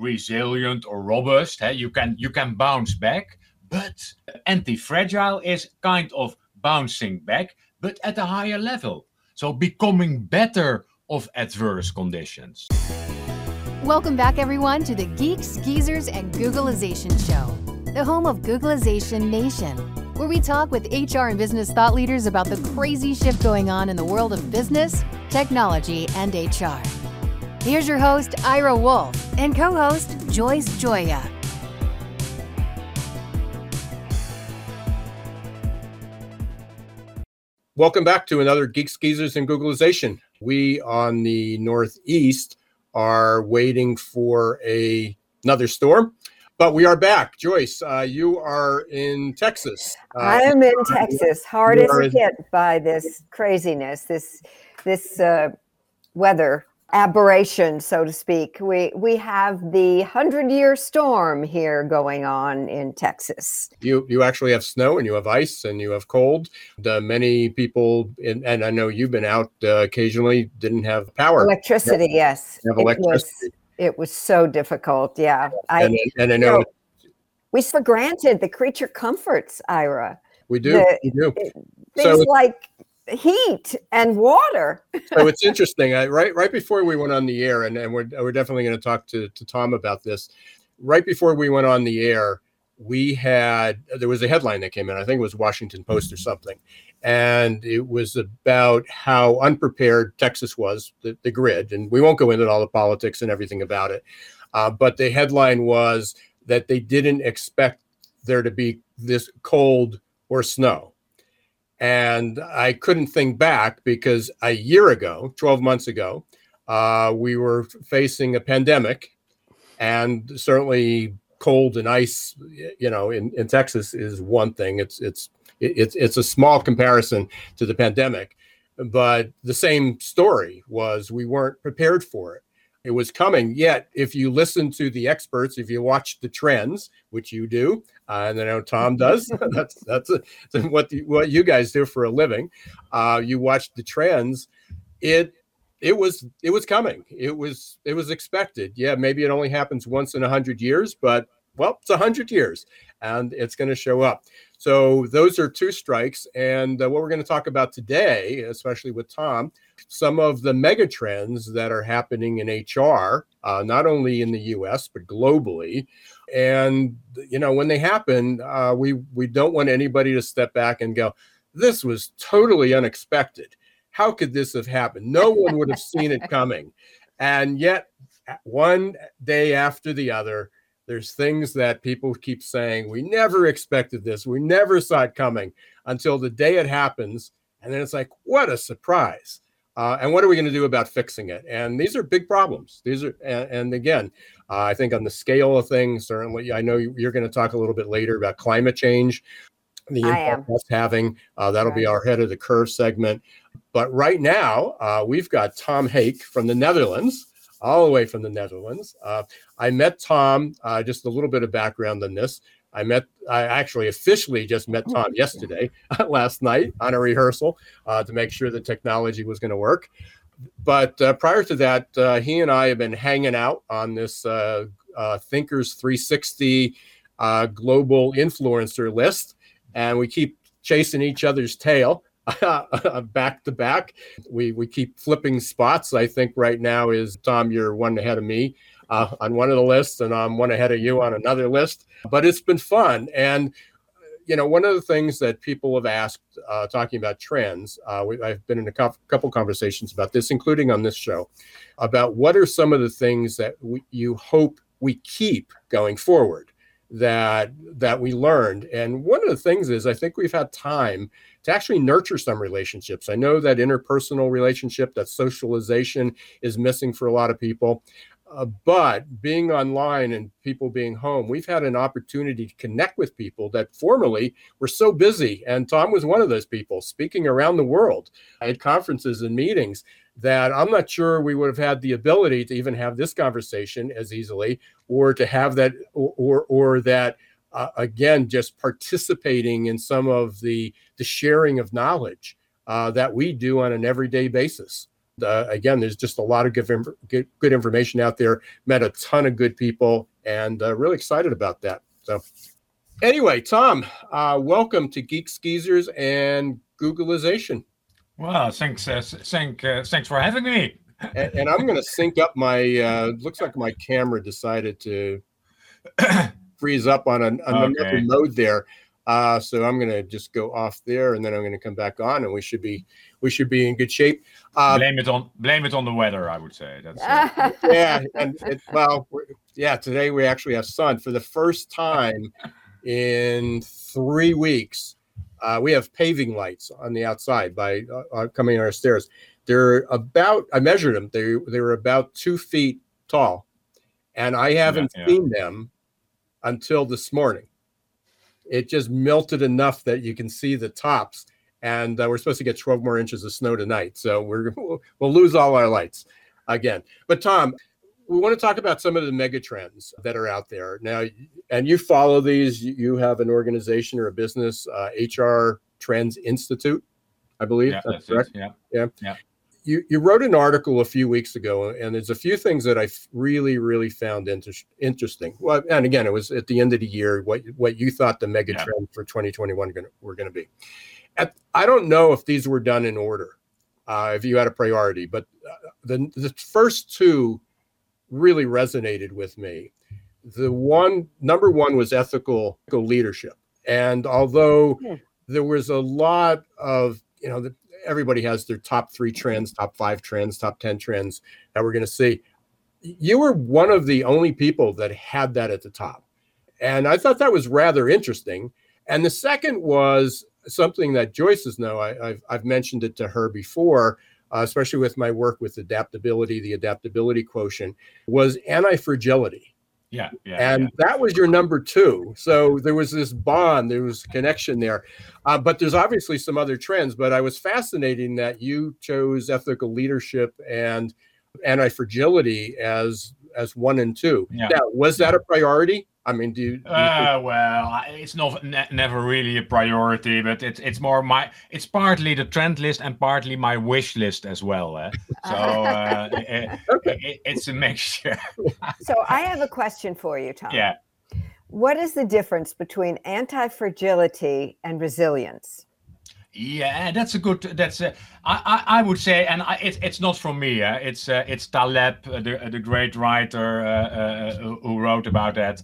resilient or robust. You can bounce back, but anti-fragile is kind of bouncing back, but at a higher level. So becoming better of adverse conditions. Welcome back, everyone, to the Geeks, Geezers, and Googleization Show, the home of Googleization Nation, where we talk with HR and business thought leaders about the crazy shift going on in the world of business, technology, and HR. Here's your host, Ira Wolf, and co-host, Joyce Joya. Welcome back to another Geeks, Geezers, and Googleization. We on the Northeast are waiting for another storm, but we are back. Joyce, you are in Texas. I am in Texas, hard as it hit by this craziness, this weather aberration, so to speak. We have the 100-year storm here going on in Texas. You actually have snow and you have ice and you have cold. Many people, and I know you've been out occasionally, didn't have power. Electricity, yeah. Yes. Have electricity. It was so difficult, yeah. And I know. We for granted the creature comforts, Ira. We do. Things like heat and water. So it's interesting. Right before we went on the air, and we're definitely going to talk to Tom about this. Right before we went on the air, there was a headline that came in. I think it was Washington Post or something, and it was about how unprepared Texas was, the grid. And we won't go into all the politics and everything about it, but the headline was that they didn't expect there to be this cold or snow. And I couldn't think back because a year ago, 12 months ago, we were facing a pandemic, and certainly cold and ice, in Texas is one thing. It's a small comparison to the pandemic, but the same story was we weren't prepared for it. It was coming. Yet, if you listen to the experts, if you watch the trends, which you do, and I know Tom does, that's what you guys do for a living. You watch the trends. It was coming. It was expected. Yeah, maybe it only happens once in 100 years, but well, it's 100 years, and it's going to show up. So those are two strikes, and what we're going to talk about today, especially with Tom, some of the mega trends that are happening in HR, not only in the U.S. but globally. And when they happen, we don't want anybody to step back and go, "This was totally unexpected. How could this have happened? No one would have seen it coming." And yet, one day after the other, there's things that people keep saying, we never expected this, we never saw it coming, until the day it happens. And then it's like, what a surprise. And what are we going to do about fixing it? And these are big problems. And again, I think on the scale of things, certainly, I know you're going to talk a little bit later about climate change, the impact that's having. That'll be our head of the curve segment. But right now, we've got Tom Haak from the Netherlands. All the way from the Netherlands. I met Tom, just a little bit of background on this. I actually officially just met Tom yesterday, last night, on a rehearsal to make sure the technology was going to work. But prior to that, he and I have been hanging out on this Thinkers 360 global influencer list. And we keep chasing each other's tail. Back to back, we keep flipping spots. I think right now is, Tom, you're one ahead of me on one of the lists, and I'm one ahead of you on another list. But it's been fun, and one of the things that people have asked, talking about trends, I've been in a couple conversations about this, including on this show, about what are some of the things that you hope we keep going forward, that we learned. And one of the things is, I think we've had time to actually nurture some relationships. I know that interpersonal relationship, that socialization is missing for a lot of people. But being online and people being home, we've had an opportunity to connect with people that formerly were so busy. And Tom was one of those people, speaking around the world at conferences and meetings, that I'm not sure we would have had the ability to even have this conversation as easily, or to have that, or that, again, just participating in some of the sharing of knowledge that we do on an everyday basis. again, there's just a lot of good information out there. Met a ton of good people, and really excited about that. So anyway, Tom, welcome to Geek Skeezers and Googleization. Wow, thanks for having me. And I'm going to sync up my, looks like my camera decided to freeze up on another mode there. So I'm going to just go off there, and then I'm going to come back on, and we should be in good shape. Blame it on the weather, I would say. That's yeah. Today we actually have sun for the first time in 3 weeks. We have paving lights on the outside by coming on our stairs. They're about, I measured them. They were about 2 feet tall, and I haven't seen them until this morning. It just melted enough that you can see the tops, and we're supposed to get 12 more inches of snow tonight. So we'll lose all our lights again. But Tom, we want to talk about some of the mega trends that are out there now, and you follow these. You have an organization or a business, HR Trends Institute, I believe. Yeah, that's correct. Yeah. You wrote an article a few weeks ago, and there's a few things that I really, really found interesting. Well, and again, it was at the end of the year, what you thought the mega trend for 2021 were going to be. I don't know if these were done in order, if you had a priority, but the first two really resonated with me. Number one was ethical leadership. And although there was a lot of, everybody has their top 3 trends, top 5 trends, top 10 trends that we're going to see. You were one of the only people that had that at the top. And I thought that was rather interesting. And the second was something that Joyce is now, I've mentioned it to her before, especially with my work with adaptability, the adaptability quotient, was anti-fragility. That was your number 2. So there was this bond, there was a connection there. But there's obviously some other trends, but I was fascinated that you chose ethical leadership and anti-fragility as 1 and 2. Yeah. Now, was that a priority? I mean, it's not never really a priority, but it's more it's partly the trend list and partly my wish list as well. So it's a mixture. So I have a question for you, Tom. Yeah. What is the difference between anti-fragility and resilience? Yeah, I would say, and it's not from me. It's Taleb, the great writer who wrote about that.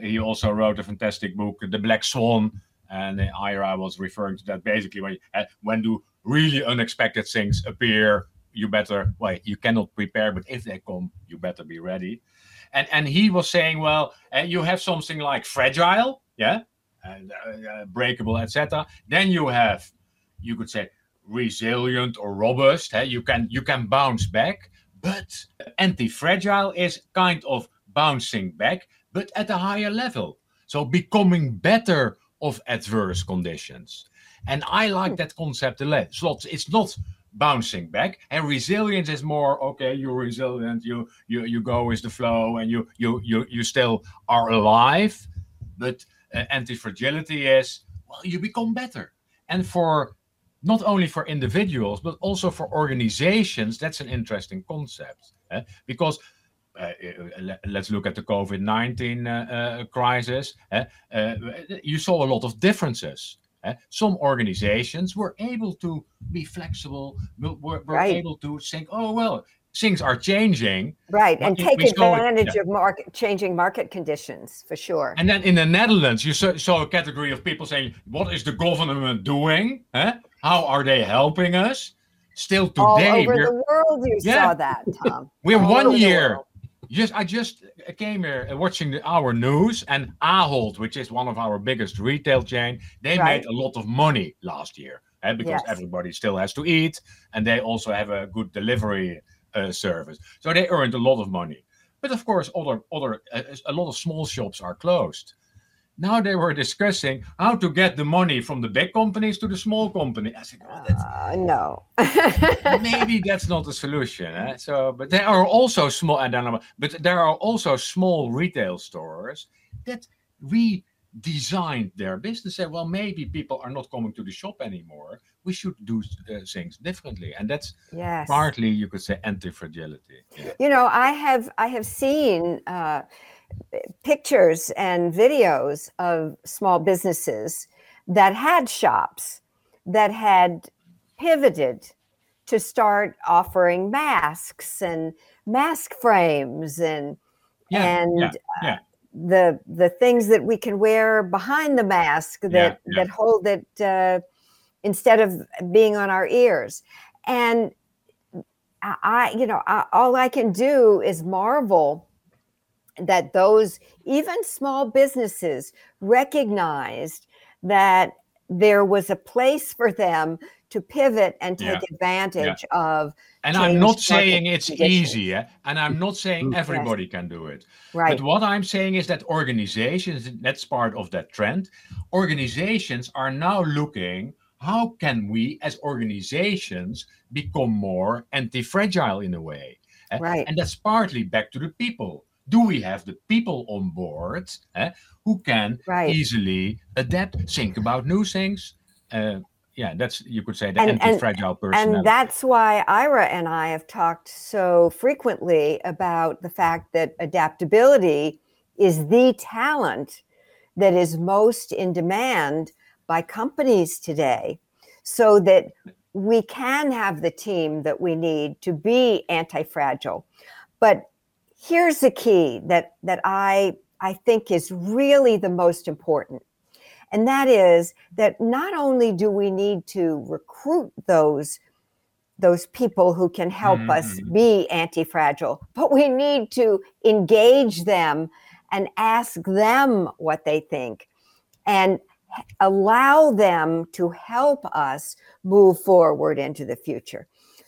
He also wrote a fantastic book, The Black Swan, and Ira was referring to that. Basically, when do really unexpected things appear, you better, you cannot prepare, but if they come, you better be ready. And he was saying, you have something like fragile, and breakable, etc. Then you have, you could say, resilient or robust. You can bounce back, but anti-fragile is kind of bouncing back, but at a higher level. So becoming better of adverse conditions. And I like that concept a lot. It's not bouncing back, and resilience is more you're resilient. You go with the flow, and you still are alive, but. Anti-fragility is, you become better. And for not only for individuals, but also for organizations, that's an interesting concept. Because let's look at the COVID-19 crisis. You saw a lot of differences. Some organizations were able to be flexible, were able to think, things are changing. Right, and take advantage of changing market conditions, for sure. And then in the Netherlands, you saw a category of people saying, what is the government doing? How are they helping us? Still today. All over the world you saw that, Tom. We're all 1 year. I just came here watching our news, and Ahold, which is one of our biggest retail chain, they made a lot of money last year. Because everybody still has to eat, and they also have a good delivery service, so they earned a lot of money. But of course, other a lot of small shops are closed. Now they were discussing how to get the money from the big companies to the small company. I said, no, maybe that's not the solution. But there are also small. I don't know, but there are also small retail stores that designed their business, say, well, maybe people are not coming to the shop anymore. We should do things differently. And that's partly, you could say, anti-fragility. Yeah. You know, I have seen pictures and videos of small businesses that had shops that had pivoted to start offering masks and mask frames and the things that we can wear behind the mask that hold it instead of being on our ears. And I all I can do is marvel that those even small businesses recognized that there was a place for them to pivot and take advantage of. And I'm not saying it's easy, and I'm not saying everybody can do it. Right. But what I'm saying is that organizations, that's part of that trend, organizations are now looking, how can we as organizations become more anti-fragile in a way? Right. And that's partly back to the people. Do we have the people on board who can easily adapt, think about new things? That's, you could say, the anti-fragile personality. And that's why Ira and I have talked so frequently about the fact that adaptability is the talent that is most in demand by companies today, so that we can have the team that we need to be anti-fragile. But here's the key that I think is really the most important. And that is that not only do we need to recruit those people who can help us be anti-fragile, but we need to engage them and ask them what they think and allow them to help us move forward into the future.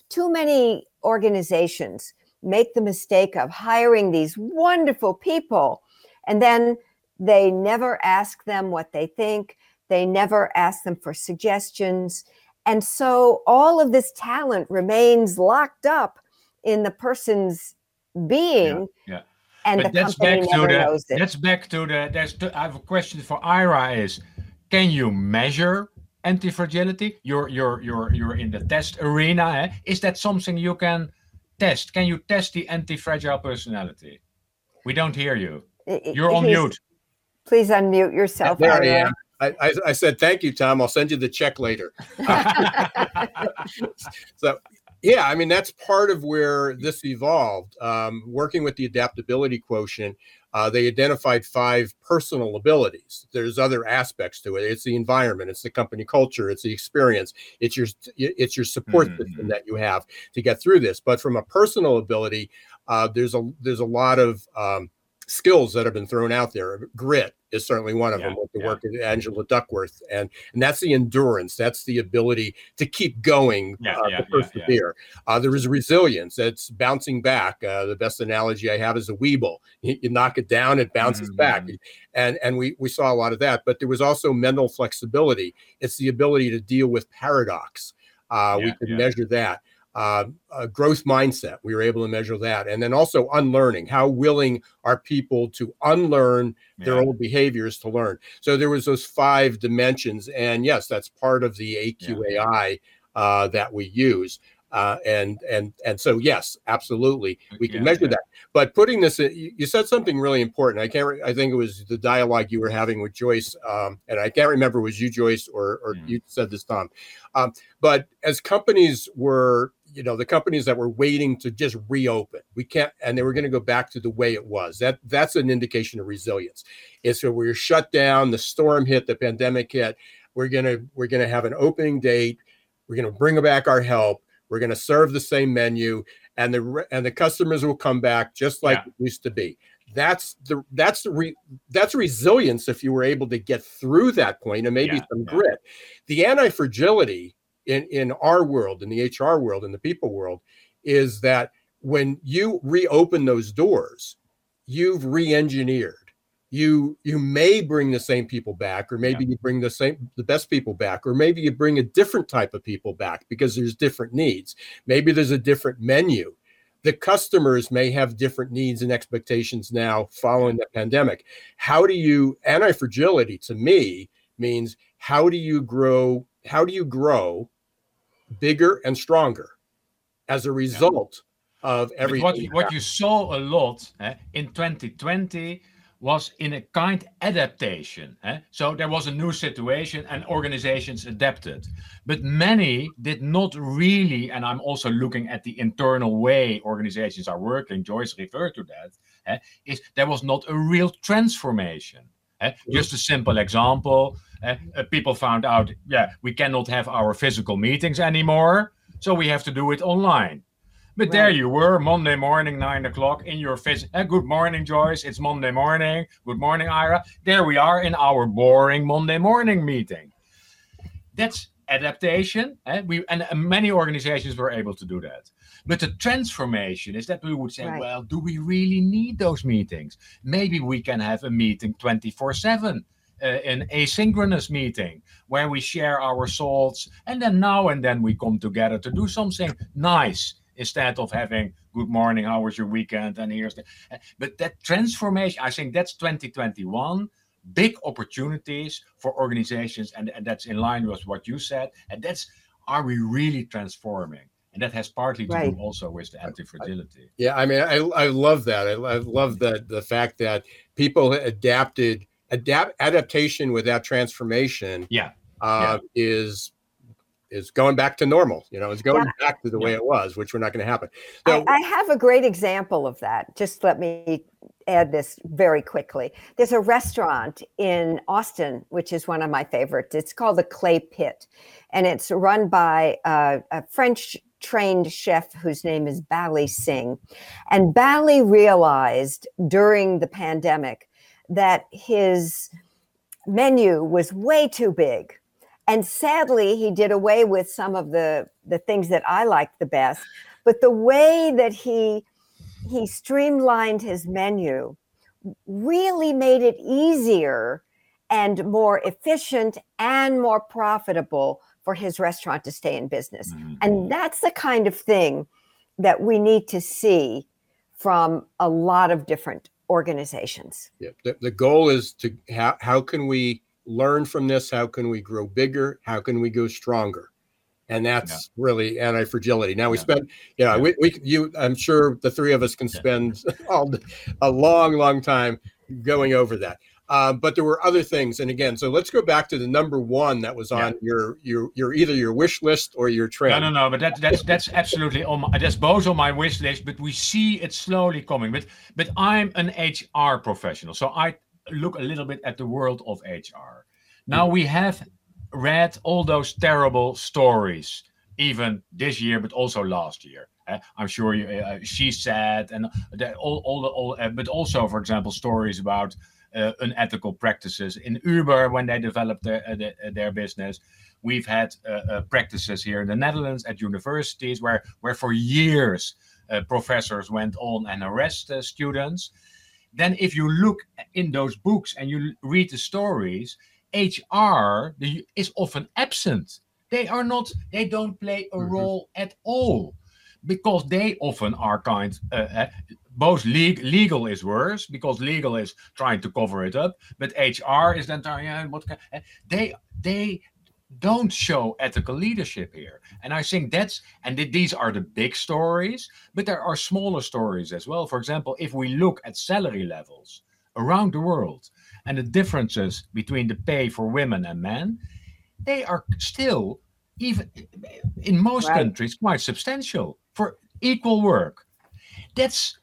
Too many organizations make the mistake of hiring these wonderful people, and then they never ask them what they think. They never ask them for suggestions. And so all of this talent remains locked up in the person's being. Yeah. And but the company never knows it. That's back to the, I have a question for Ira is, can you measure anti-fragility? You're in the test arena. Is that something you can test? Can you test the anti-fragile personality? We don't hear you. You're on mute. Please unmute yourself. There I am. I said, thank you, Tom. I'll send you the check later. So, I mean, that's part of where this evolved. Working with the adaptability quotient, they identified 5 personal abilities. There's other aspects to it. It's the environment. It's the company culture. It's the experience. It's your support system that you have to get through this. But from a personal ability, there's a lot of skills that have been thrown out there. Grit is certainly one of them, with the work of Angela Duckworth. And that's the endurance. That's the ability to keep going, to persevere. There is resilience. That's bouncing back. The best analogy I have is a Weeble. You knock it down, it bounces back. And we saw a lot of that. But there was also mental flexibility. It's the ability to deal with paradox. We could measure that. A growth mindset, we were able to measure that. And then also unlearning, how willing are people to unlearn their old behaviors to learn. So there was those 5 dimensions. And yes, that's part of the AQAI that we use. And so, yes, absolutely, we can measure that. But putting this, you said something really important. I think it was the dialogue you were having with Joyce, and I can't remember, was you, Joyce, or you said this, Tom. But as companies were, the companies that were waiting to just reopen, we can't, and they were going to go back to the way it was. That's an indication of resilience. It's where we were shut down, the storm hit, the pandemic hit. We're gonna have an opening date. We're gonna bring back our help. We're going to serve the same menu, and the customers will come back just like it used to be. That's resilience if you were able to get through that point, and maybe some grit. The anti-fragility in our world, in the HR world, in the people world, is that when you reopen those doors, you've re-engineered. You may bring the same people back, or maybe you bring the best people back, or maybe you bring a different type of people back because there's different needs. Maybe there's a different menu. the customers may have different needs and expectations now following the pandemic. How do you, anti-fragility to me means how do you grow bigger and stronger as a result of everything? What you saw a lot in 2020 was in a kind adaptation. So there was a new situation and organizations adapted. But many did not really, and I'm also looking at the internal way organizations are working, Joyce referred to that, is there was not a real transformation. Just a simple example, people found out, we cannot have our physical meetings anymore, so we have to do it online. But there you were, Monday morning, 9 o'clock, in your face. Good morning, Joyce. It's Monday morning. Good morning, Ira. There we are in our boring Monday morning meeting. That's adaptation. And many organizations were able to do that. But the transformation is that we would say, well, do we really need those meetings? Maybe we can have a meeting 24/7. An asynchronous meeting where we share our thoughts. And then now and then we come together to do something nice. Instead of having good morning, how was your weekend, and here's the... But that transformation, I think that's 2021, big opportunities for organizations, and that's in line with what you said, and that's, are we really transforming? And that has partly to do also with the anti-fragility. Yeah, I mean, I love that. I love the fact that people adaptation without transformation is going back to normal, it's going back to the way it was, which we're not going to happen. So, I have a great example of that. Just let me add this very quickly. There's a restaurant in Austin, which is one of my favorites. It's called the Clay Pit, and it's run by a French trained chef whose name is Bali Singh. And Bali realized during the pandemic that his menu was way too big. And sadly, he did away with some of the things that I liked the best. But the way that he streamlined his menu really made it easier and more efficient and more profitable for his restaurant to stay in business. Mm-hmm. And that's the kind of thing that we need to see from a lot of different organizations. Yeah. The goal is to how can we learn from this? How can we grow bigger? How can we go stronger? And that's really anti-fragility. Now we spend, I'm sure the three of us can spend a long, long time going over that. But there were other things. And again, so let's go back to the number one that was on your either your wish list or your trend. No. But that's absolutely that's both on my wish list. But we see it slowly coming. But I'm an HR professional, so I look a little bit at the world of HR. Now we have read all those terrible stories, even this year, but also last year. I'm sure you, she said, and but also, for example, stories about unethical practices in Uber when they developed their business. We've had practices here in the Netherlands at universities where for years professors went on and arrested students. Then if you look in those books and you read the stories, HR is often absent. They don't play a role at all, because they often are both legal is worse, because legal is trying to cover it up, but HR is then they don't show ethical leadership here. And I think these are the big stories, but there are smaller stories as well. For example, if we look at salary levels around the world and the differences between the pay for women and men, they are still, even in most countries, quite substantial for equal work. That's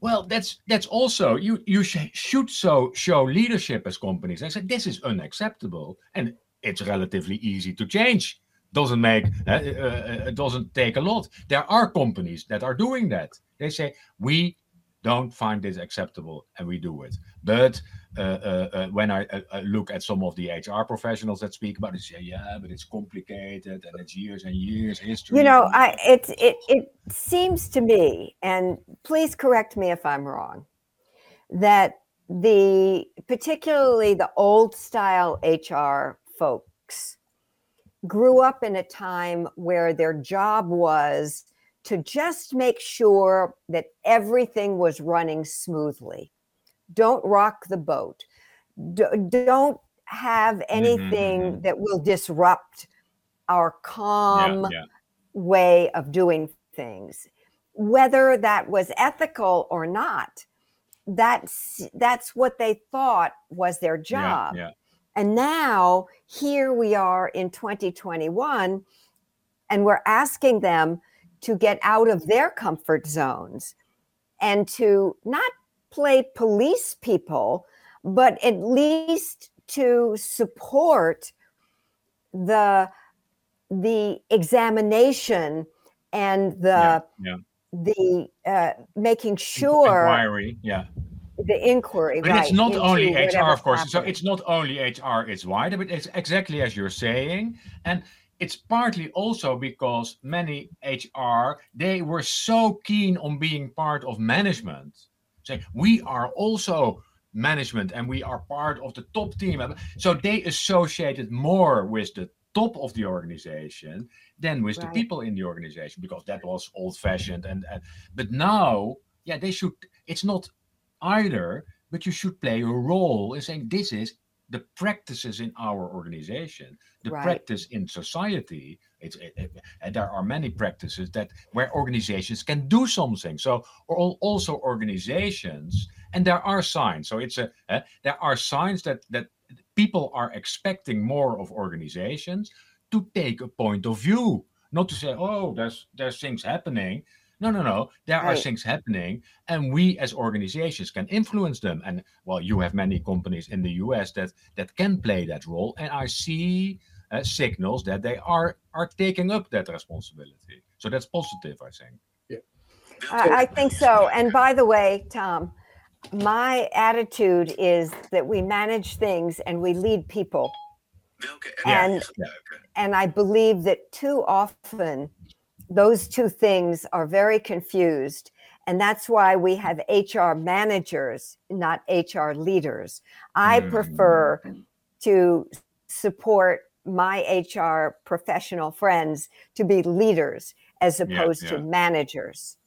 also, you should show leadership as companies. I said, this is unacceptable. And it's relatively easy to change. It doesn't take a lot. There are companies that are doing that. They say, we don't find this acceptable, and we do it. But when I look at some of the HR professionals that speak about it, say, but it's complicated, and it's years and years history. It seems to me, and please correct me if I'm wrong, that particularly the old style HR folks grew up in a time where their job was to just make sure that everything was running smoothly. Don't rock the boat. Don't have anything mm-hmm. that will disrupt our calm way of doing things. Whether that was ethical or not, that's what they thought was their job. Yeah, yeah. And now here we are in 2021, and we're asking them to get out of their comfort zones and to not play police people, but at least to support the examination and the making sure inquiry, the inquiry. But right, it's not only HR, of course. Happened. So it's not only HR; it's wider. But it's exactly as you're saying, and it's partly also because many HR, they were so keen on being part of management, saying we are also management and we are part of the top team. So they associated more with the top of the organization than with the people in the organization, because that was old-fashioned. And but now, they should. It's not either, but you should play a role in saying this is the practices in our organization, the practice in society. And there are many practices that where organizations can do something. So also organizations, and there are signs. So there are signs that people are expecting more of organizations to take a point of view, not to say, oh, there's things happening. No. There are things happening, and we as organizations can influence them. And well, you have many companies in the US that can play that role. And I see signals that they are taking up that responsibility. So that's positive, I think. Yeah. I think so. And by the way, Tom, my attitude is that we manage things and we lead people. Okay. And I believe that too often those two things are very confused, and that's why we have HR managers, not HR leaders. I prefer to support my HR professional friends to be leaders as opposed to managers.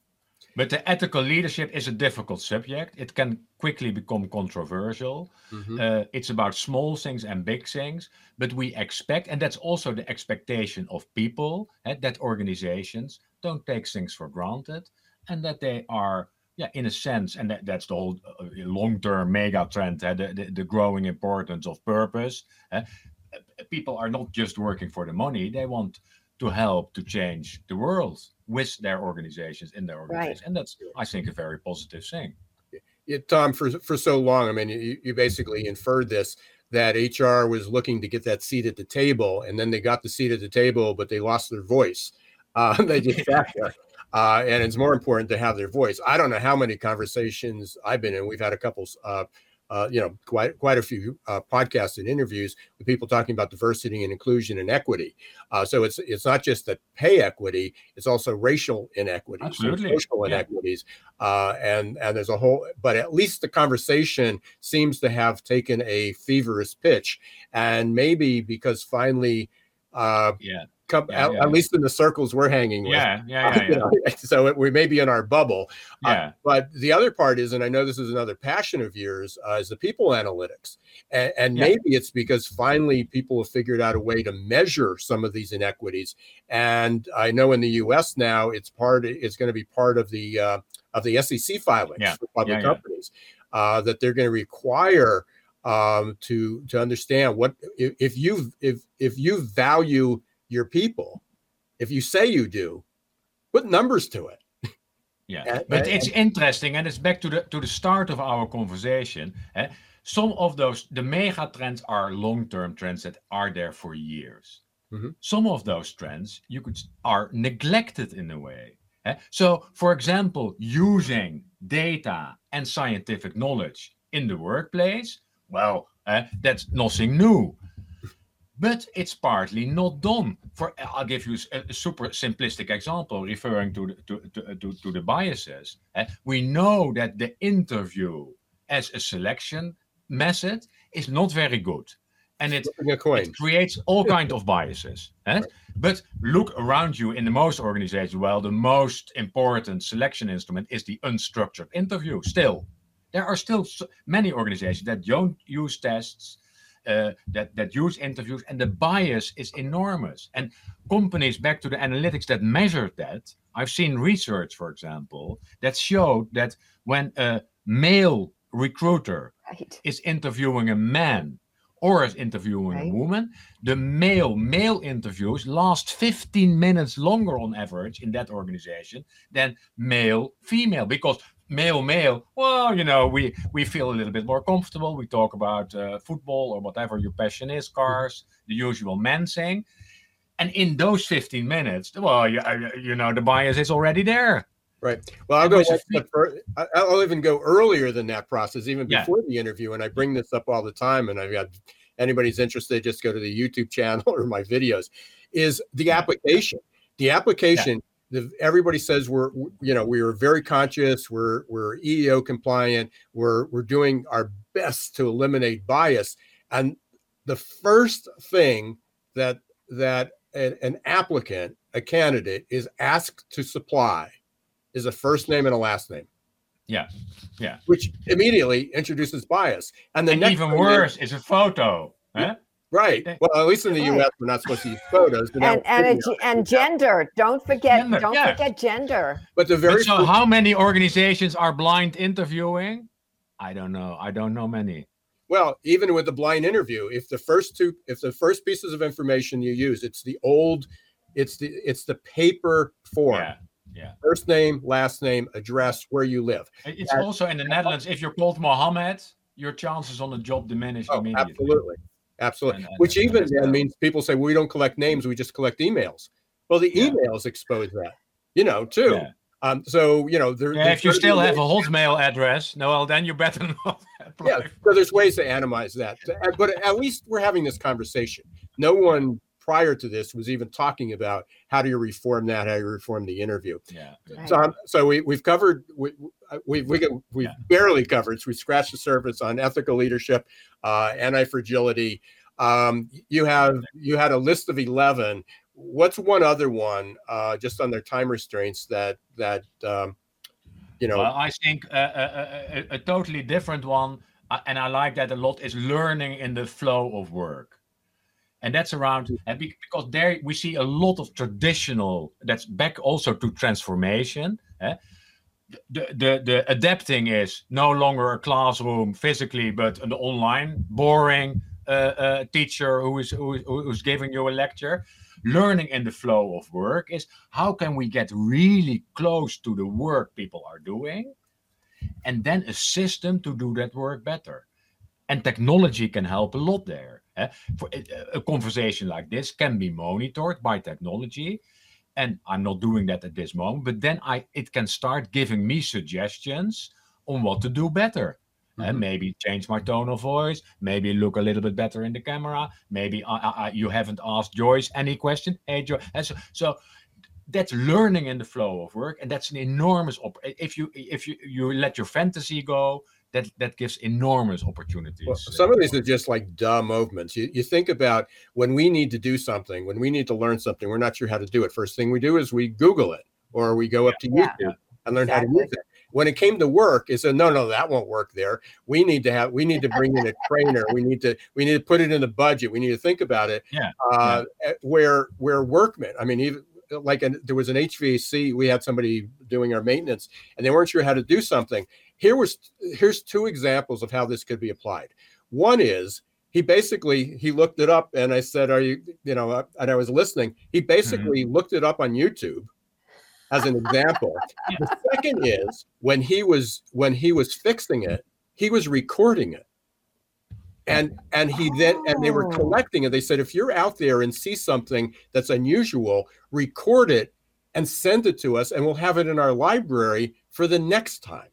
But the ethical leadership is a difficult subject. It can quickly become controversial. Mm-hmm. It's about small things and big things, but we expect, and that's also the expectation of people, that organizations don't take things for granted, and that they are, in a sense, and that's the whole long-term mega trend, the growing importance of purpose. People are not just working for the money. They want to help to change the world with their organizations, in their organizations. Right. And that's, I think, a very positive thing. Yeah, Tom, for so long, I mean, you basically inferred this, that HR was looking to get that seat at the table, and then they got the seat at the table, but they lost their voice. They just sat there. And it's more important to have their voice. I don't know how many conversations I've been in. We've had a couple, quite a few podcasts and interviews with people talking about diversity and inclusion and equity. So it's not just the pay equity; it's also racial inequities, social inequities, and there's a whole. But at least the conversation seems to have taken a feverish pitch, and maybe because finally, at least in the circles we're hanging with. So we may be in our bubble. But the other part is, and I know this is another passion of yours, is the people analytics. And maybe it's because finally people have figured out a way to measure some of these inequities. And I know in the U.S. now, it's going to be part of the SEC filings for public companies, that they're going to require to understand what if you value your people, if you say you do, put numbers to it. But it's interesting, and it's back to the start of our conversation. Some of the mega trends are long-term trends that are there for years. Mm-hmm. Some of those trends are neglected in a way. So, for example, using data and scientific knowledge in the workplace, well, that's nothing new. But it's partly not done. I'll give you a super simplistic example, referring to the biases. We know that the interview as a selection method is not very good. and it creates all kinds of biases. Right? But look around you in the most organizations. Well, the most important selection instrument is the unstructured interview. Still, there are still many organizations that don't use tests, that use interviews, and the bias is enormous. And companies, back to the analytics that measured that, I've seen research, for example, that showed that when a male recruiter is interviewing a man or is interviewing a woman, the male interviews last 15 minutes longer on average in that organization than male-female, because male-male, well, you know, we feel a little bit more comfortable. We talk about football or whatever your passion is, cars, the usual man thing. And in those 15 minutes, well, you know, the bias is already there. Right. Well, I'll even go earlier than that process, even before the interview. And I bring this up all the time, and I've got anybody's interested, just go to the YouTube channel or my videos, is the application. The application, everybody says we are very conscious. We're EEO compliant. We're doing our best to eliminate bias. And the first thing that an applicant, a candidate, is asked to supply is a first name and a last name. Yeah, yeah. Which immediately introduces bias. And then even worse is a photo. Huh? Right. Well, at least in the U.S., we're not supposed to use photos. And gender. Don't forget gender. Don't forget gender. But so how many organizations are blind interviewing? I don't know. I don't know many. Well, even with the blind interview, if the first pieces of information you use, it's the paper form. Yeah. Yeah. First name, last name, address, where you live. It's also in the Netherlands, if you're called Mohammed, your chances on the job diminish immediately. Absolutely. Which even then means people say, we don't collect names, we just collect emails. Well, the emails expose that, you know, too. Yeah. If you still have a Hotmail address, then you better not. So there's ways to anonymize that. But at least we're having this conversation. No one prior to this was even talking about how do you reform that, how you reform the interview. Yeah. Right. So we've covered, we barely covered, so we scratched the surface on ethical leadership, anti-fragility. You had a list of 11. What's one other one, just on their time restraints that. Well, I think a totally different one, and I like that a lot, is learning in the flow of work. And that's because there we see a lot of traditional, that's back also to transformation. The adapting is no longer a classroom physically, but an online boring teacher who's giving you a lecture. Learning in the flow of work is how can we get really close to the work people are doing, and then a system to do that work better. And technology can help a lot there. A conversation like this can be monitored by technology, and I'm not doing that at this moment, but then it can start giving me suggestions on what to do better. Mm-hmm. Maybe change my tone of voice, maybe look a little bit better in the camera, maybe you haven't asked Joyce any question. Hey, Joyce. So that's learning in the flow of work, and that's an enormous if you let your fantasy go, that gives enormous opportunities. Well, some of these are just like duh movements. You think about when we need to do something, when we need to learn something, we're not sure how to do it. First thing we do is we Google it, or we go up to YouTube and learn how to use it. When it came to work, it said, no, that won't work there. We need to bring in a trainer. We need to put it in the budget. We need to think about it. Yeah. Where workmen, I mean, even like there was an HVAC, we had somebody doing our maintenance and they weren't sure how to do something. Here's two examples of how this could be applied. One is he looked it up, and I said, are you, and I was listening. He basically looked it up on YouTube as an example. The second is when he was fixing it, he was recording it. And he then, and they were collecting it. They said, if you're out there and see something that's unusual, record it and send it to us, and we'll have it in our library for the next time.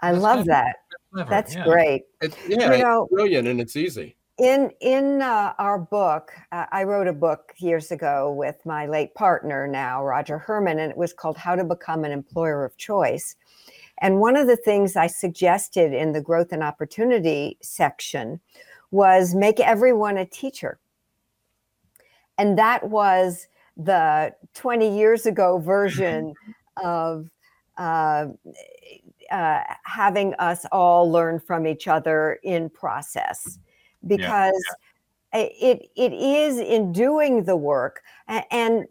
I love that. That's great. It's brilliant, and it's easy. In our book, I wrote a book years ago with my late partner now, Roger Herman, and it was called How to Become an Employer of Choice. And one of the things I suggested in the growth and opportunity section was make everyone a teacher. And that was the 20 years ago version of having us all learn from each other in process, because it is in doing the work. And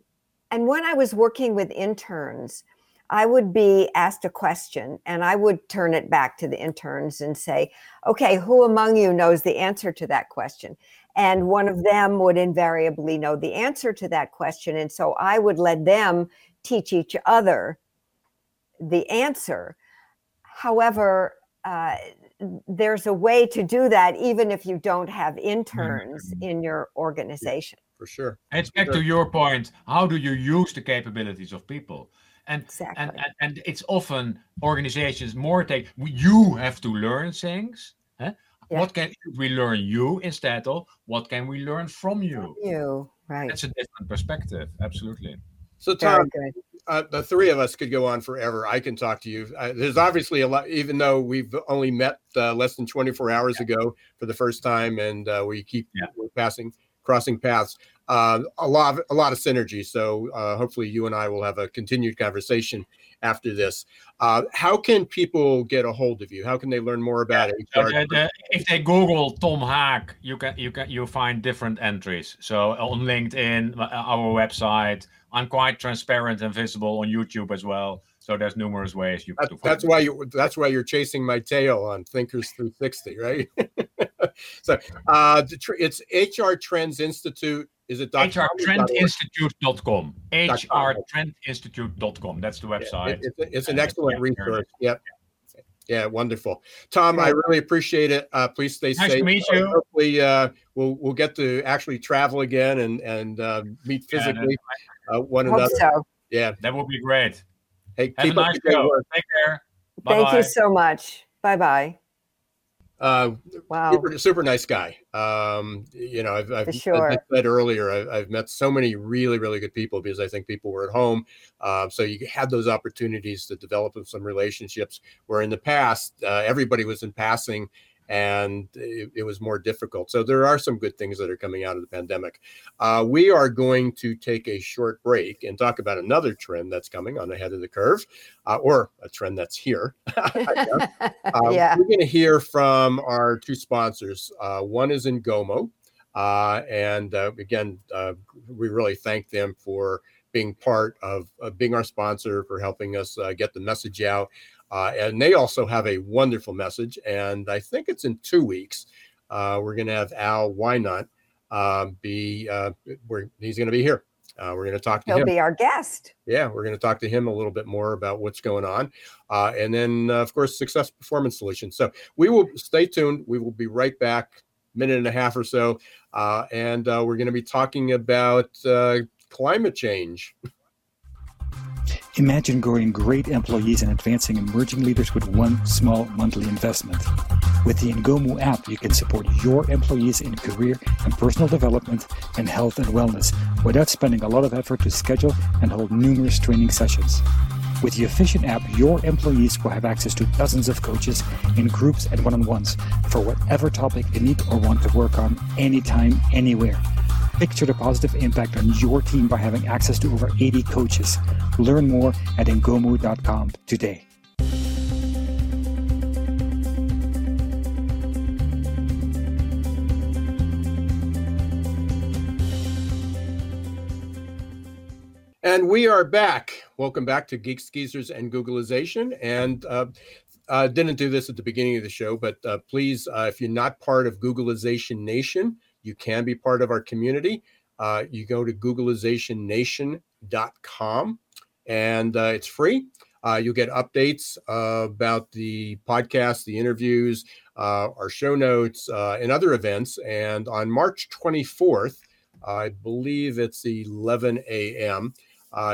when I was working with interns, I would be asked a question and I would turn it back to the interns and say, okay, who among you knows the answer to that question? And one of them would invariably know the answer to that question. And so I would let them teach each other the answer. However, there's a way to do that even if you don't have interns in your organization. For sure. And it's back to your point, how do you use the capabilities of people? And, exactly. and it's often organizations more take, you have to learn things. Huh? Yeah. What can we learn you instead of what can we learn from you? Right. That's a different perspective. Absolutely. So Tom, the three of us could go on forever. I can talk to you. There's obviously a lot, even though we've only met less than 24 hours ago for the first time, and we keep crossing paths. A lot of synergy. So hopefully you and I will have a continued conversation after this. How can people get a hold of you? How can they learn more about it? If they Google Tom Haak, you'll find different entries. So on LinkedIn, our website, I'm quite transparent and visible on YouTube as well. So there's numerous ways you can find. That's why you're chasing my tail on Thinkers 360, right? So it's HR Trends Institute. Is it hrtrendinstitute.com? hrtrendinstitute.com. That's the website. It's an excellent resource. Yep. Yeah, wonderful. Tom, I really appreciate it. Please stay safe. Nice to meet you. Hopefully we'll get to actually travel again and meet physically one another. So. Yeah. That would be great. Hey, have keep a nice show. Take care. Bye-bye. Thank you so much. Bye-bye. Wow. Super nice guy. As I said earlier, I've met so many really, really good people because I think people were at home. So you had those opportunities to develop some relationships where in the past, everybody was in passing and it was more difficult. So there are some good things that are coming out of the pandemic. We are going to take a short break and talk about another trend that's coming on ahead of the curve, or a trend that's here. We're going to hear from our two sponsors. One is Ngomu. And again, we really thank them for being part of being our sponsor, for helping us get the message out. And they also have a wonderful message. And I think it's in 2 weeks. We're going to have Al Wynot he's going to be here. We're going to talk to him. He'll be our guest. Yeah, we're going to talk to him a little bit more about what's going on. And then, of course, Success Performance Solutions. So we will stay tuned. We will be right back, minute and a half or so. And we're going to be talking about climate change. Imagine growing great employees and advancing emerging leaders with one small monthly investment. With the Ngomu app, you can support your employees in career and personal development and health and wellness without spending a lot of effort to schedule and hold numerous training sessions. With the efficient app, your employees will have access to dozens of coaches in groups and one-on-ones for whatever topic they need or want to work on anytime, anywhere. Picture the positive impact on your team by having access to over 80 coaches. Learn more at Ngomu.com today. And we are back. Welcome back to Geek Skeezers and Googleization. And didn't do this at the beginning of the show, but please, if you're not part of Googleization Nation, you can be part of our community. You go to googleizationnation.com and it's free. You'll get updates about the podcast, the interviews, our show notes, and other events. And on March 24th, I believe it's 11 a.m.,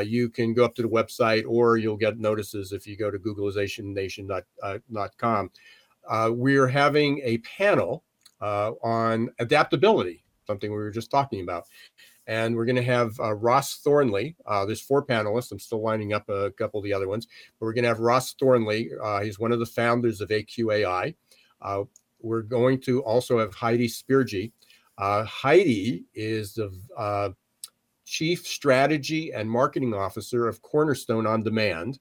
you can go up to the website or you'll get notices if you go to googleizationnation.com. We're having a panel on adaptability, something we were just talking about. And we're going to have Ross Thornley. There's 4 panelists. I'm still lining up a couple of the other ones. But we're going to have Ross Thornley. He's one of the founders of AQAI. we're going to also have Heidi Speargy. Heidi is the Chief Strategy and Marketing Officer of Cornerstone On Demand.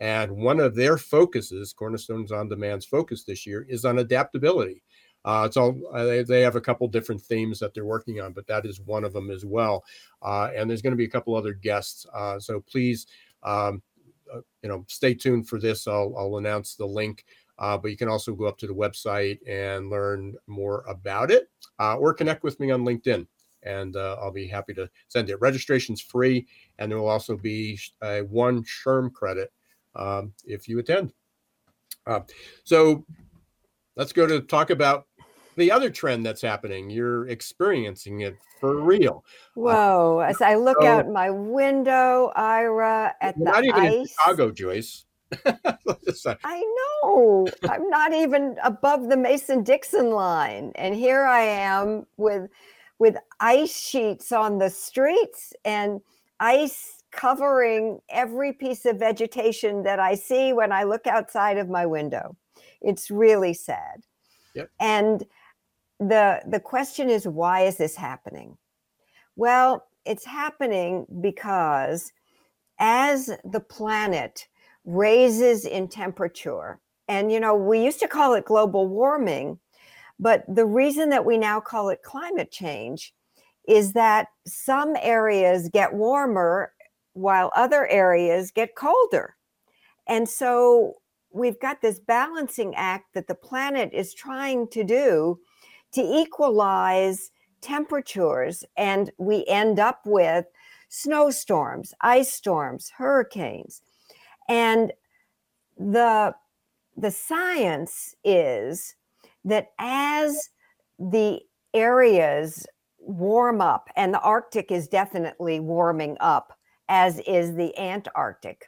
And one of their focuses, Cornerstone's On Demand's focus this year, is on adaptability. They have a couple different themes that they're working on, but that is one of them as well. And there's going to be a couple other guests. So please, stay tuned for this. I'll announce the link, but you can also go up to the website and learn more about it, or connect with me on LinkedIn, and I'll be happy to send it. Registration's free, and there will also be a one SHRM credit if you attend. So let's go to talk about the other trend that's happening. You're experiencing it for real. Whoa. As I look out my window, Ira, at the ice. Not even in Chicago, Joyce. I know. I'm not even above the Mason-Dixon line. And here I am with ice sheets on the streets and ice covering every piece of vegetation that I see when I look outside of my window. It's really sad. Yep. And the question is, why is this happening? Well, it's happening because as the planet raises in temperature, and we used to call it global warming, but the reason that we now call it climate change is that some areas get warmer while other areas get colder. And so we've got this balancing act that the planet is trying to do to equalize temperatures, and we end up with snowstorms, ice storms, hurricanes. And the science is that as the areas warm up, and the Arctic is definitely warming up, as is the Antarctic,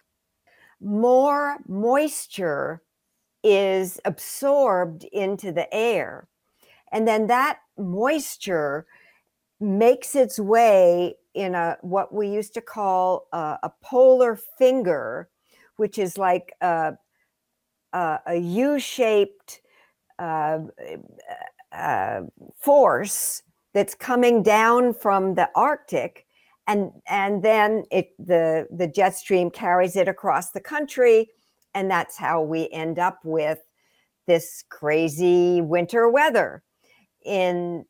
more moisture is absorbed into the air. And then that moisture makes its way in what we used to call a polar finger, which is like a U-shaped force that's coming down from the Arctic. And then the jet stream carries it across the country, and that's how we end up with this crazy winter weather. In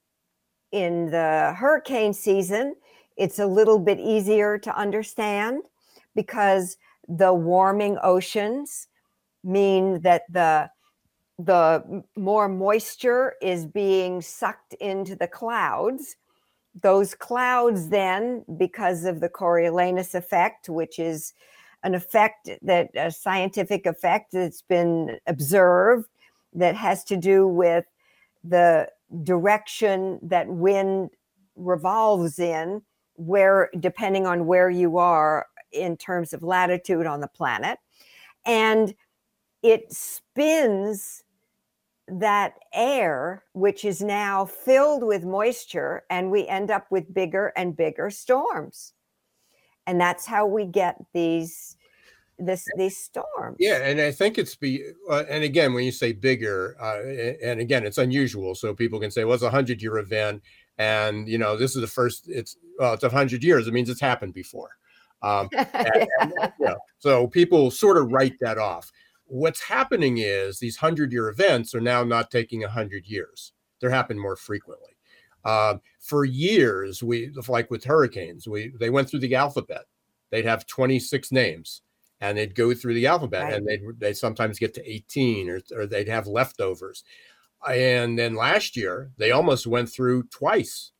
the hurricane season, it's a little bit easier to understand because the warming oceans mean that the more moisture is being sucked into the clouds. Those clouds then, because of the Coriolis effect, which is a scientific effect that's been observed that has to do with the direction that wind revolves in, where depending on where you are in terms of latitude on the planet, and it spins that air, which is now filled with moisture, and we end up with bigger and bigger storms. And that's how we get these storms. Yeah, and I think and again, when you say bigger, and again, it's unusual. So people can say, well, it's a 100-year event. And, this is the first, it's 100 years. It means it's happened before. So people sort of write that off. What's happening is these 100-year events are now not taking 100 years. They're happening more frequently. For years, like with hurricanes, they went through the alphabet. They'd have 26 names, and they'd go through the alphabet, right. And they'd sometimes get to 18, or they'd have leftovers. And then last year, they almost went through twice.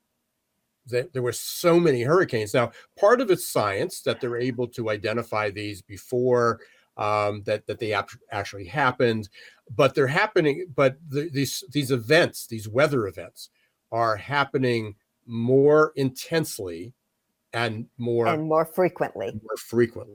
There were so many hurricanes. Now, part of it's science that they're able to identify these before that they actually happened, but they're happening. But these events, these weather events, are happening more intensely and more frequently. And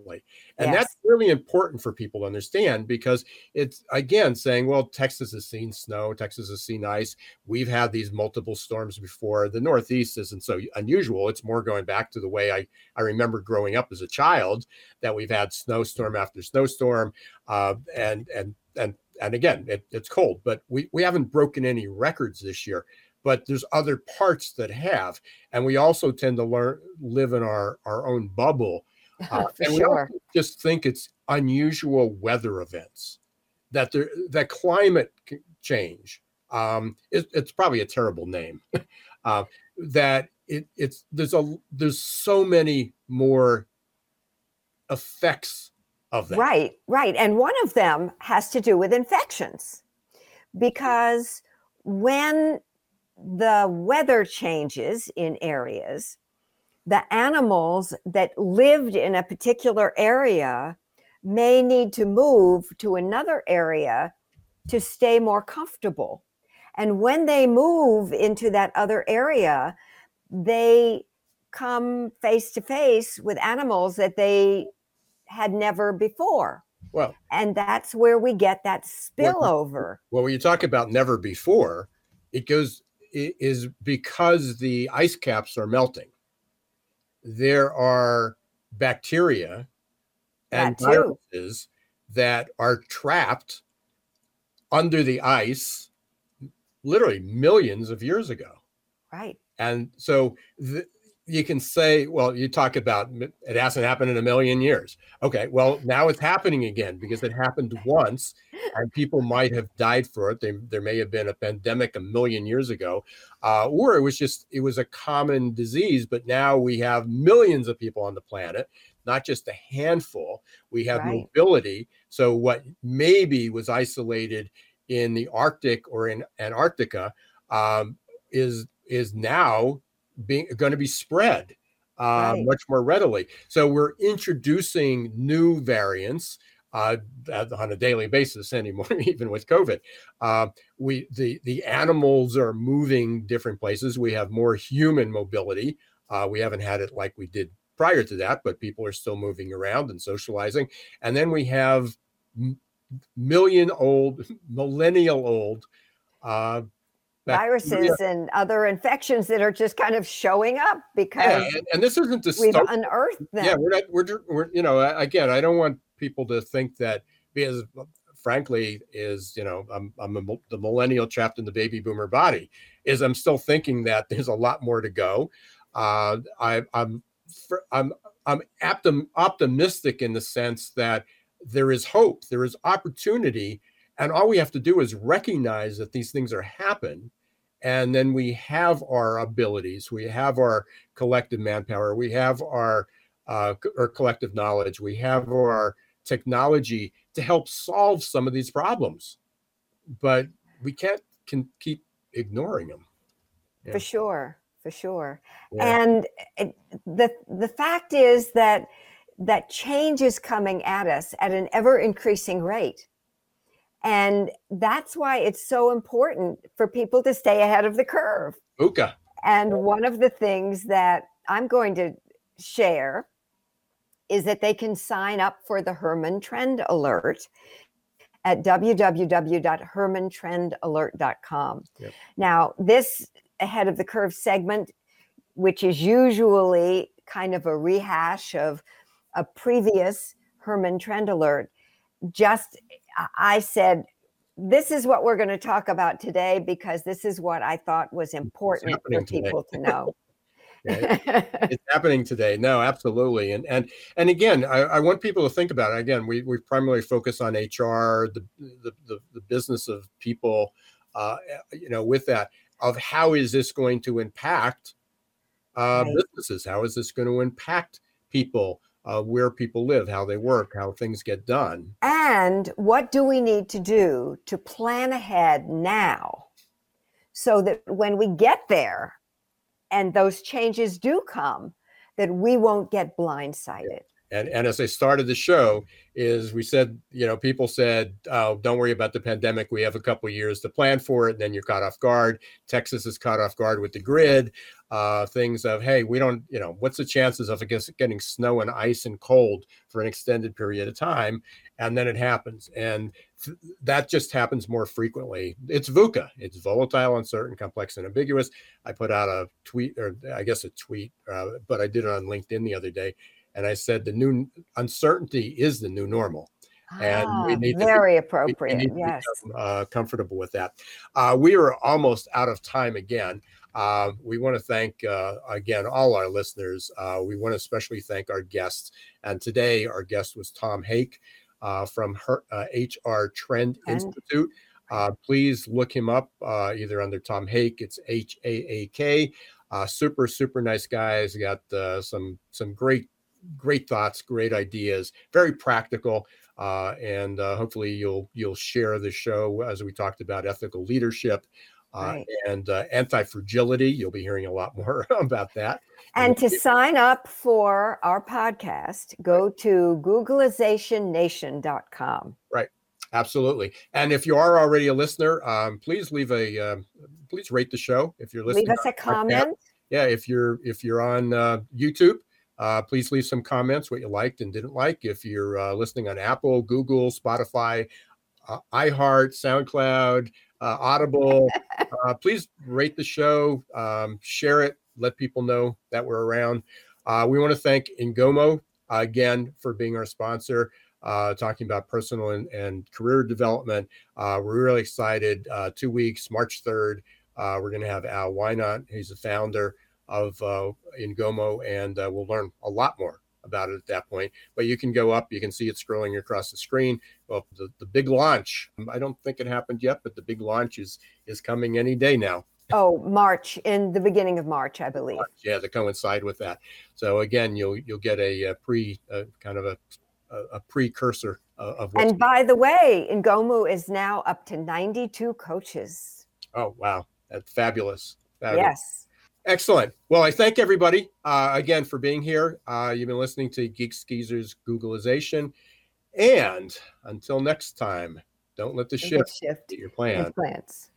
yes, that's really important for people to understand, because it's again saying, well, Texas has seen snow, Texas has seen ice. We've had these multiple storms before. The Northeast isn't so unusual. It's more going back to the way I remember growing up as a child, that we've had snowstorm after snowstorm, and and again, it's cold, but we haven't broken any records this year, but there's other parts that have. And we also tend to live in our own bubble. And we just think it's unusual weather events, that climate change, it's probably a terrible name, that there's so many more effects of that. Right. And one of them has to do with infections, because when the weather changes in areas, the animals that lived in a particular area may need to move to another area to stay more comfortable. And when they move into that other area, they come face to face with animals that they had never before. Well, and that's where we get that spillover. Well, when you talk about never before, it is because the ice caps are melting. There are bacteria and viruses that are trapped under the ice literally millions of years ago. Right. And so you can say, well, you talk about it hasn't happened in a million years. Okay, well, now it's happening again because it happened once and people might have died for it. There may have been a pandemic a million years ago, or it was a common disease, but now we have millions of people on the planet, not just a handful. We have mobility. So what maybe was isolated in the Arctic or in Antarctica is now going to be spread much more readily. So we're introducing new variants on a daily basis anymore, even with COVID. The animals are moving different places. We have more human mobility. We haven't had it like we did prior to that, but people are still moving around and socializing. And then we have millennial old viruses and other infections that are just kind of showing up because and this isn't to we've unearthed them. Yeah, we're again, I don't want people to think that, because frankly, I'm the millennial trapped in the baby boomer body. I'm still thinking that there's a lot more to go. I'm optimistic in the sense that there is hope, there is opportunity, and all we have to do is recognize that these things are happening. And then we have our abilities, we have our collective manpower, we have our collective knowledge, we have our technology to help solve some of these problems. But we can keep ignoring them. Yeah. For sure. Yeah. And the fact is that change is coming at us at an ever-increasing rate. And that's why it's so important for people to stay ahead of the curve. VUCA. And one of the things that I'm going to share is that they can sign up for the Herman Trend Alert at www.hermantrendelert.com. Yep. Now, this ahead of the curve segment, which is usually kind of a rehash of a previous Herman Trend Alert, I said, this is what we're going to talk about today because this is what I thought was important for people to know. It's happening today. No, absolutely. And again, I want people to think about it. Again, we primarily focus on HR, the business of people, with that, of how is this going to impact businesses? How is this going to impact people? Where people live, how they work, how things get done. And what do we need to do to plan ahead now so that when we get there and those changes do come, that we won't get blindsided. And as I started the show, we said, people said, don't worry about the pandemic. We have a couple of years to plan for it. And then you're caught off guard. Texas is caught off guard with the grid. Things of, hey, we don't, what's the chances of getting snow and ice and cold for an extended period of time? And then it happens. And that just happens more frequently. It's VUCA. It's volatile, uncertain, complex, and ambiguous. I put out a tweet, or I guess a tweet, but I did it on LinkedIn the other day. And I said, the new uncertainty is the new normal. And we need very appropriate. Yes, comfortable with that. We are almost out of time again. We want to thank again all our listeners. We want to especially thank our guests. And today, our guest was Tom Haak from HR Trend Institute. Please look him up either under Tom Haak. It's H-A-A-K. Super nice guy. He's got some great thoughts, great ideas, very practical. And hopefully you'll share the show as we talked about ethical leadership right. and anti-fragility. You'll be hearing a lot more about that. And to sign up for our podcast, go to googlizationnation.com. Right. Absolutely. And if you are already a listener, please leave please rate the show. If you're listening, leave us a comment. Yeah. If you're on YouTube, please leave some comments, what you liked and didn't like. If you're listening on Apple, Google, Spotify, iHeart, SoundCloud, Audible, please rate the show, share it, let people know that we're around. We want to thank Ngomu again for being our sponsor, talking about personal and career development. We're really excited. 2 weeks, March 3rd, we're going to have Al Wynot. He's the founder of Ngomu, and we'll learn a lot more about it at that point. But you can go up, you can see it scrolling across the screen. Well, the big launch, I don't think it happened yet, but the big launch is coming any day now. Oh, March, in the beginning of March, I believe. Yeah, to coincide with that. So again, you'll get a kind of a precursor of what's And by the way, Ngomu is now up to 92 coaches. Oh, wow. That's fabulous. Yes. Excellent. Well, I thank everybody again for being here. You've been listening to Geek Skeezer's Googleization. And until next time, don't let the shift get your plans.